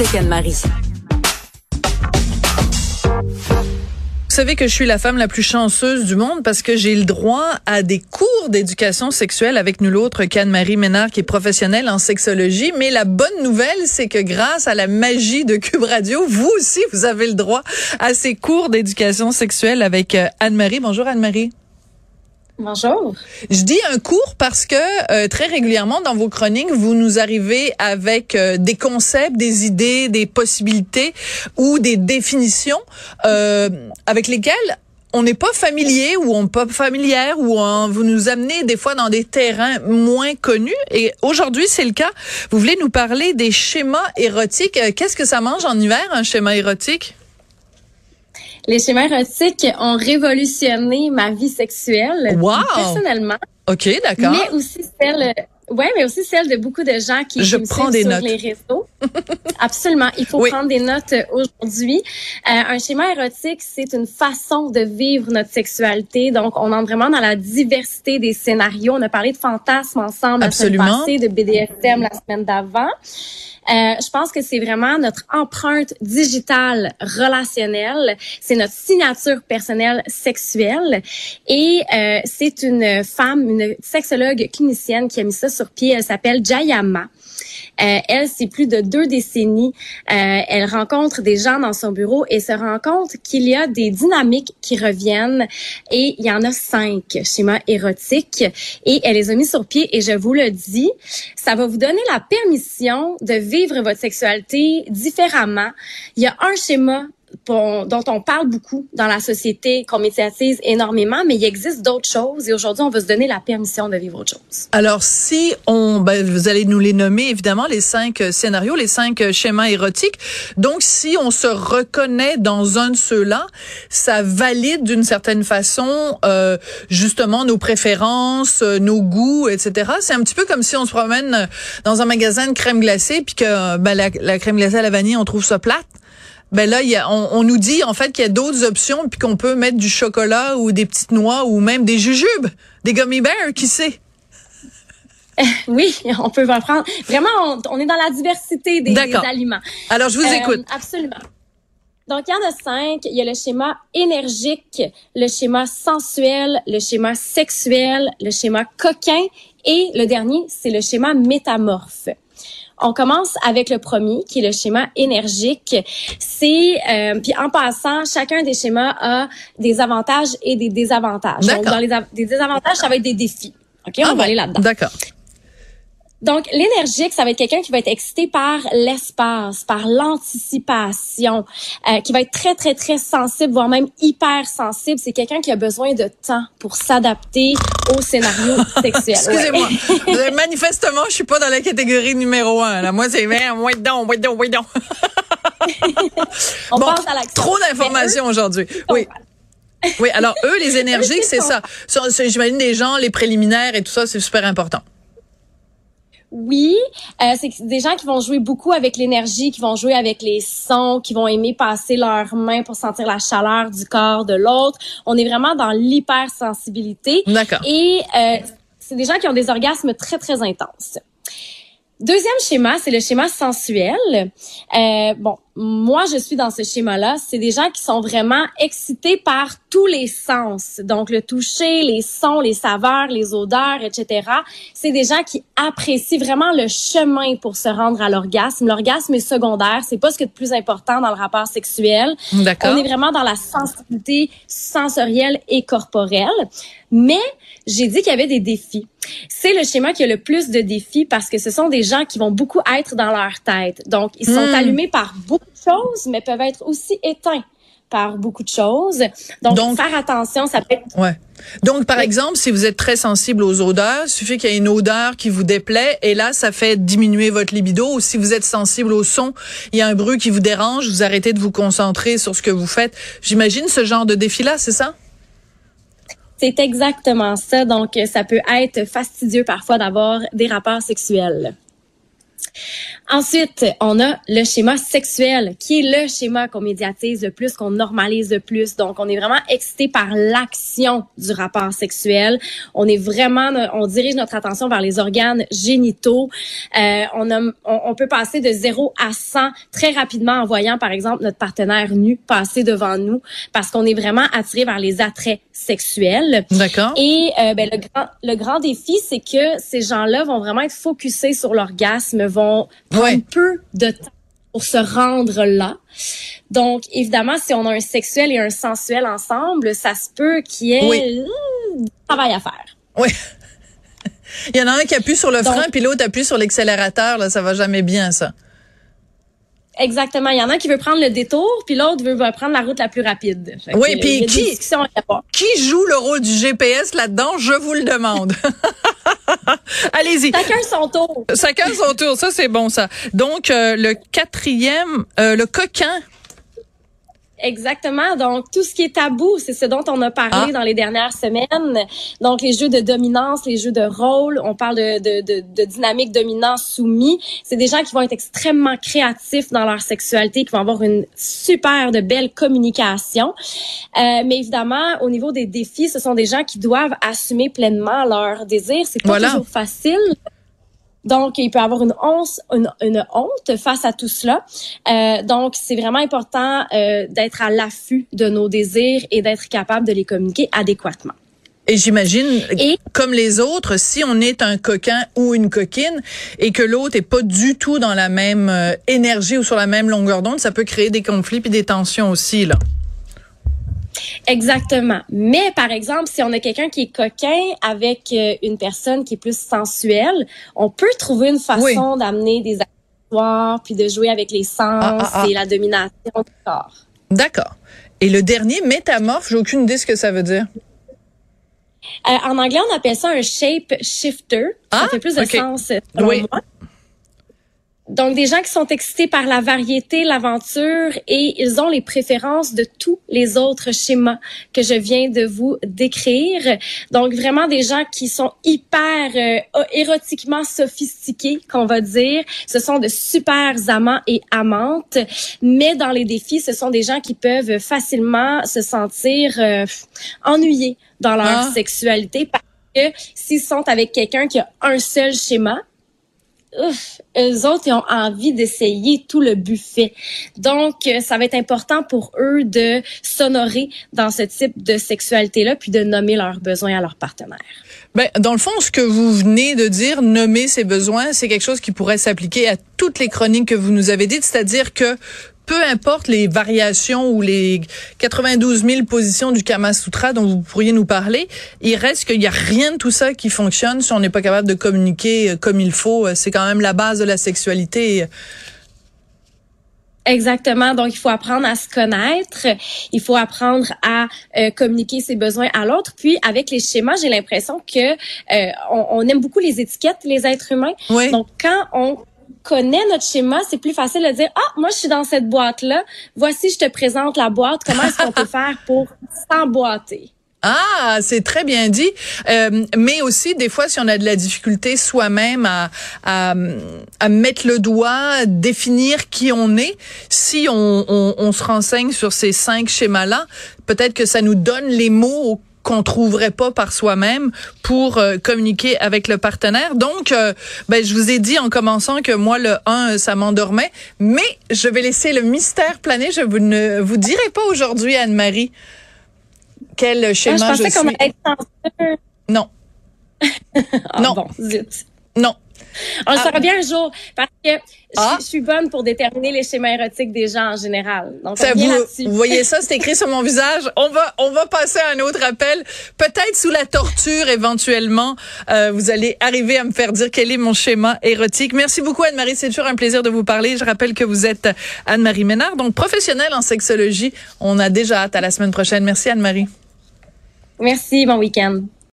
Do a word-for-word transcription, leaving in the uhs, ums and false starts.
avec Anne-Marie. Vous savez que je suis la femme la plus chanceuse du monde parce que j'ai le droit à des cours d'éducation sexuelle avec nul autre qu'Anne-Marie Ménard, qui est professionnelle en sexologie. Mais la bonne nouvelle, c'est que grâce à la magie de Cube Radio, vous aussi, vous avez le droit à ces cours d'éducation sexuelle avec Anne-Marie. Bonjour Anne-Marie. Bonjour. Je dis un cours parce que euh, très régulièrement dans vos chroniques, vous nous arrivez avec euh, des concepts, des idées, des possibilités ou des définitions euh, avec lesquelles on n'est pas familier ou on n'est pas familière ou on, vous nous amenez des fois dans des terrains moins connus. Et aujourd'hui, c'est le cas. Vous voulez nous parler des schémas érotiques. Qu'est-ce que ça mange en hiver, un schéma érotique? Les schémas érotiques ont révolutionné ma vie sexuelle. Wow. Personnellement. OK, d'accord. Mais aussi celle, ouais, mais aussi celle de beaucoup de gens qui Je me prends des sur notes. Les réseaux. Absolument. Il faut oui. prendre des notes aujourd'hui. Euh, un schéma érotique, c'est une façon de vivre notre sexualité. Donc, on entre vraiment dans la diversité des scénarios. On a parlé de fantasmes ensemble Absolument. La semaine passée, de B D S M la semaine d'avant. Euh, je pense que c'est vraiment notre empreinte digitale relationnelle, c'est notre signature personnelle sexuelle et euh, c'est une femme, une sexologue clinicienne qui a mis ça sur pied, elle s'appelle Jayama. Euh, elle, c'est plus de deux décennies, euh, elle rencontre des gens dans son bureau et se rend compte qu'il y a des dynamiques qui reviennent et il y en a cinq schémas érotiques et elle les a mis sur pied et je vous le dis, ça va vous donner la permission de vivre votre sexualité différemment. Il y a un schéma dont on parle beaucoup dans la société, qu'on médiatise énormément, mais il existe d'autres choses et aujourd'hui, on va se donner la permission de vivre autre chose. Alors, si on, ben, vous allez nous les nommer, évidemment, les cinq scénarios, les cinq schémas érotiques. Donc, si on se reconnaît dans un de ceux-là, ça valide d'une certaine façon, euh, justement, nos préférences, nos goûts, et cetera. C'est un petit peu comme si on se promène dans un magasin de crème glacée puis que ben, la, la crème glacée à la vanille, on trouve ça plate. Ben là, il y a, on, on nous dit en fait qu'il y a d'autres options puis qu'on peut mettre du chocolat ou des petites noix ou même des jujubes, des gummy bears, qui sait? Oui, on peut en prendre. Vraiment, on, on est dans la diversité des, des aliments. Alors, je vous écoute. Euh, absolument. Donc, il y en a cinq. Il y a le schéma énergique, le schéma sensuel, le schéma sexuel, le schéma coquin et le dernier, c'est le schéma métamorphe. On commence avec le premier, qui est le schéma énergique. C'est, euh, puis en passant, chacun des schémas a des avantages et des désavantages. D'accord. Donc, dans les des désavantages, ça va être des défis. OK? On ah va ouais. aller là-dedans. D'accord. Donc, l'énergique, ça va être quelqu'un qui va être excité par l'espace, par l'anticipation, euh, qui va être très, très, très sensible, voire même hyper sensible. C'est quelqu'un qui a besoin de temps pour s'adapter au scénario sexuel. Excusez-moi. Ouais. Manifestement, je suis pas dans la catégorie numéro un. Là. Moi, c'est vrai. Ouais, donc, ouais, donc, ouais, donc. On bon, passe à l'action. Trop d'informations eux, aujourd'hui. Oui. Mal. Oui, alors eux, les énergiques, c'est ça. J'imagine des gens, les préliminaires et tout ça, c'est super important. Oui, euh, c'est des gens qui vont jouer beaucoup avec l'énergie, qui vont jouer avec les sons, qui vont aimer passer leurs mains pour sentir la chaleur du corps de l'autre. On est vraiment dans l'hypersensibilité. D'accord. Et euh, c'est des gens qui ont des orgasmes très, très intenses. Deuxième schéma, c'est le schéma sensuel. Euh, bon, moi, je suis dans ce schéma-là. C'est des gens qui sont vraiment excités par tous les sens. Donc, le toucher, les sons, les saveurs, les odeurs, et cetera. C'est des gens qui apprécient vraiment le chemin pour se rendre à l'orgasme. L'orgasme est secondaire. C'est pas ce qui est le plus important dans le rapport sexuel. D'accord. On est vraiment dans la sensibilité sensorielle et corporelle. Mais j'ai dit qu'il y avait des défis. C'est le schéma qui a le plus de défis parce que ce sont des gens qui vont beaucoup être dans leur tête. Donc, ils sont mmh. allumés par beaucoup de choses, mais peuvent être aussi éteints par beaucoup de choses. Donc, Donc faire attention, ça peut être... Ouais. Donc, par oui. exemple, si vous êtes très sensible aux odeurs, il suffit qu'il y ait une odeur qui vous déplaît et là, ça fait diminuer votre libido. Ou si vous êtes sensible au son, il y a un bruit qui vous dérange, vous arrêtez de vous concentrer sur ce que vous faites. J'imagine ce genre de défi-là, c'est ça? C'est exactement ça. Donc, ça peut être fastidieux parfois d'avoir des rapports sexuels. Ensuite, on a le schéma sexuel, qui est le schéma qu'on médiatise le plus, qu'on normalise le plus. Donc, on est vraiment excité par l'action du rapport sexuel. On est vraiment, on dirige notre attention vers les organes génitaux. Euh, on, a, on, on peut passer de zéro à cent très rapidement en voyant, par exemple, notre partenaire nu passer devant nous parce qu'on est vraiment attiré vers les attraits sexuels. D'accord. Et euh, ben, le grand, le grand défi, c'est que ces gens-là vont vraiment être focusés sur l'orgasme, vont Ouais. un peu de temps pour se rendre là. Donc, évidemment, si on a un sexuel et un sensuel ensemble, ça se peut qu'il y ait oui. du travail à faire. Oui. Il y en a un qui appuie sur le Donc, frein, puis l'autre appuie sur l'accélérateur. Là, ça va jamais bien, ça. Exactement. Il y en a un qui veut prendre le détour, puis l'autre veut prendre la route la plus rapide. Fait oui, puis qui, qui joue le rôle du G P S là-dedans? Je vous le demande. Allez-y. Chacun son tour. Chacun son tour. Ça, c'est bon, ça. Donc, euh, le quatrième, euh, le coquin. Exactement. Donc, tout ce qui est tabou, c'est ce dont on a parlé ah. dans les dernières semaines. Donc, les jeux de dominance, les jeux de rôle, on parle de, de, de, de dynamique dominant-soumis. C'est des gens qui vont être extrêmement créatifs dans leur sexualité, qui vont avoir une super de belle communication. Euh, mais évidemment, au niveau des défis, ce sont des gens qui doivent assumer pleinement leur désir. C'est pas voilà. toujours facile. Donc, il peut avoir une honte, une, une honte face à tout cela. Euh, donc, c'est vraiment important euh, d'être à l'affût de nos désirs et d'être capable de les communiquer adéquatement. Et j'imagine, et, comme les autres, si on est un coquin ou une coquine et que l'autre est pas du tout dans la même euh, énergie ou sur la même longueur d'onde, ça peut créer des conflits puis des tensions aussi, là. Exactement. Mais, par exemple, si on a quelqu'un qui est coquin avec euh, une personne qui est plus sensuelle, on peut trouver une façon oui. d'amener des accessoires puis de jouer avec les sens ah, ah, ah. et la domination du corps. D'accord. Et le dernier, métamorphe, j'ai aucune idée ce que ça veut dire. Euh, en anglais, on appelle ça un shape shifter. Ah, ça fait plus de okay. sens. Oui. Moi. Donc, des gens qui sont excités par la variété, l'aventure, et ils ont les préférences de tous les autres schémas que je viens de vous décrire. Donc, vraiment des gens qui sont hyper euh, érotiquement sophistiqués, qu'on va dire. Ce sont de super amants et amantes. Mais dans les défis, ce sont des gens qui peuvent facilement se sentir euh, ennuyés dans leur ah. sexualité parce que s'ils sont avec quelqu'un qui a un seul schéma, ouf, eux autres, ils ont envie d'essayer tout le buffet. Donc, ça va être important pour eux de s'honorer dans ce type de sexualité-là, puis de nommer leurs besoins à leur partenaire. Ben, dans le fond, ce que vous venez de dire, nommer ses besoins, c'est quelque chose qui pourrait s'appliquer à toutes les chroniques que vous nous avez dites, c'est-à-dire que peu importe les variations ou les quatre-vingt-douze mille positions du Kamasutra dont vous pourriez nous parler, il reste qu'il n'y a rien de tout ça qui fonctionne si on n'est pas capable de communiquer comme il faut. C'est quand même la base de la sexualité. Exactement. Donc, il faut apprendre à se connaître. Il faut apprendre à euh, communiquer ses besoins à l'autre. Puis, avec les schémas, j'ai l'impression que euh, on, on aime beaucoup les étiquettes, les êtres humains. Oui. Donc, quand on connaît notre schéma, c'est plus facile de dire « Ah, moi, je suis dans cette boîte-là. Voici, je te présente la boîte. Comment est-ce qu'on peut faire pour s'emboîter? » Ah, c'est très bien dit. Euh, mais aussi, des fois, si on a de la difficulté soi-même à, à, à mettre le doigt, définir qui on est, si on, on, on se renseigne sur ces cinq schémas-là, peut-être que ça nous donne les mots qu'on trouverait pas par soi-même pour euh, communiquer avec le partenaire. Donc, euh, ben, je vous ai dit en commençant que moi, le un, ça m'endormait, mais je vais laisser le mystère planer. Je vous ne vous dirai pas aujourd'hui, Anne-Marie, quel schéma ah, je, je suis. Qu'on allait être non. ah, non. Bon, zut. Non. On le ah. saura bien un jour, parce que ah. je, je suis bonne pour déterminer les schémas érotiques des gens en général. Donc, ça, vous, vous voyez ça, c'est écrit sur mon visage. On va, on va passer à un autre appel. Peut-être sous la torture, éventuellement, euh, vous allez arriver à me faire dire quel est mon schéma érotique. Merci beaucoup, Anne-Marie. C'est toujours un plaisir de vous parler. Je rappelle que vous êtes Anne-Marie Ménard, donc professionnelle en sexologie. On a déjà hâte à la semaine prochaine. Merci, Anne-Marie. Merci, bon week-end.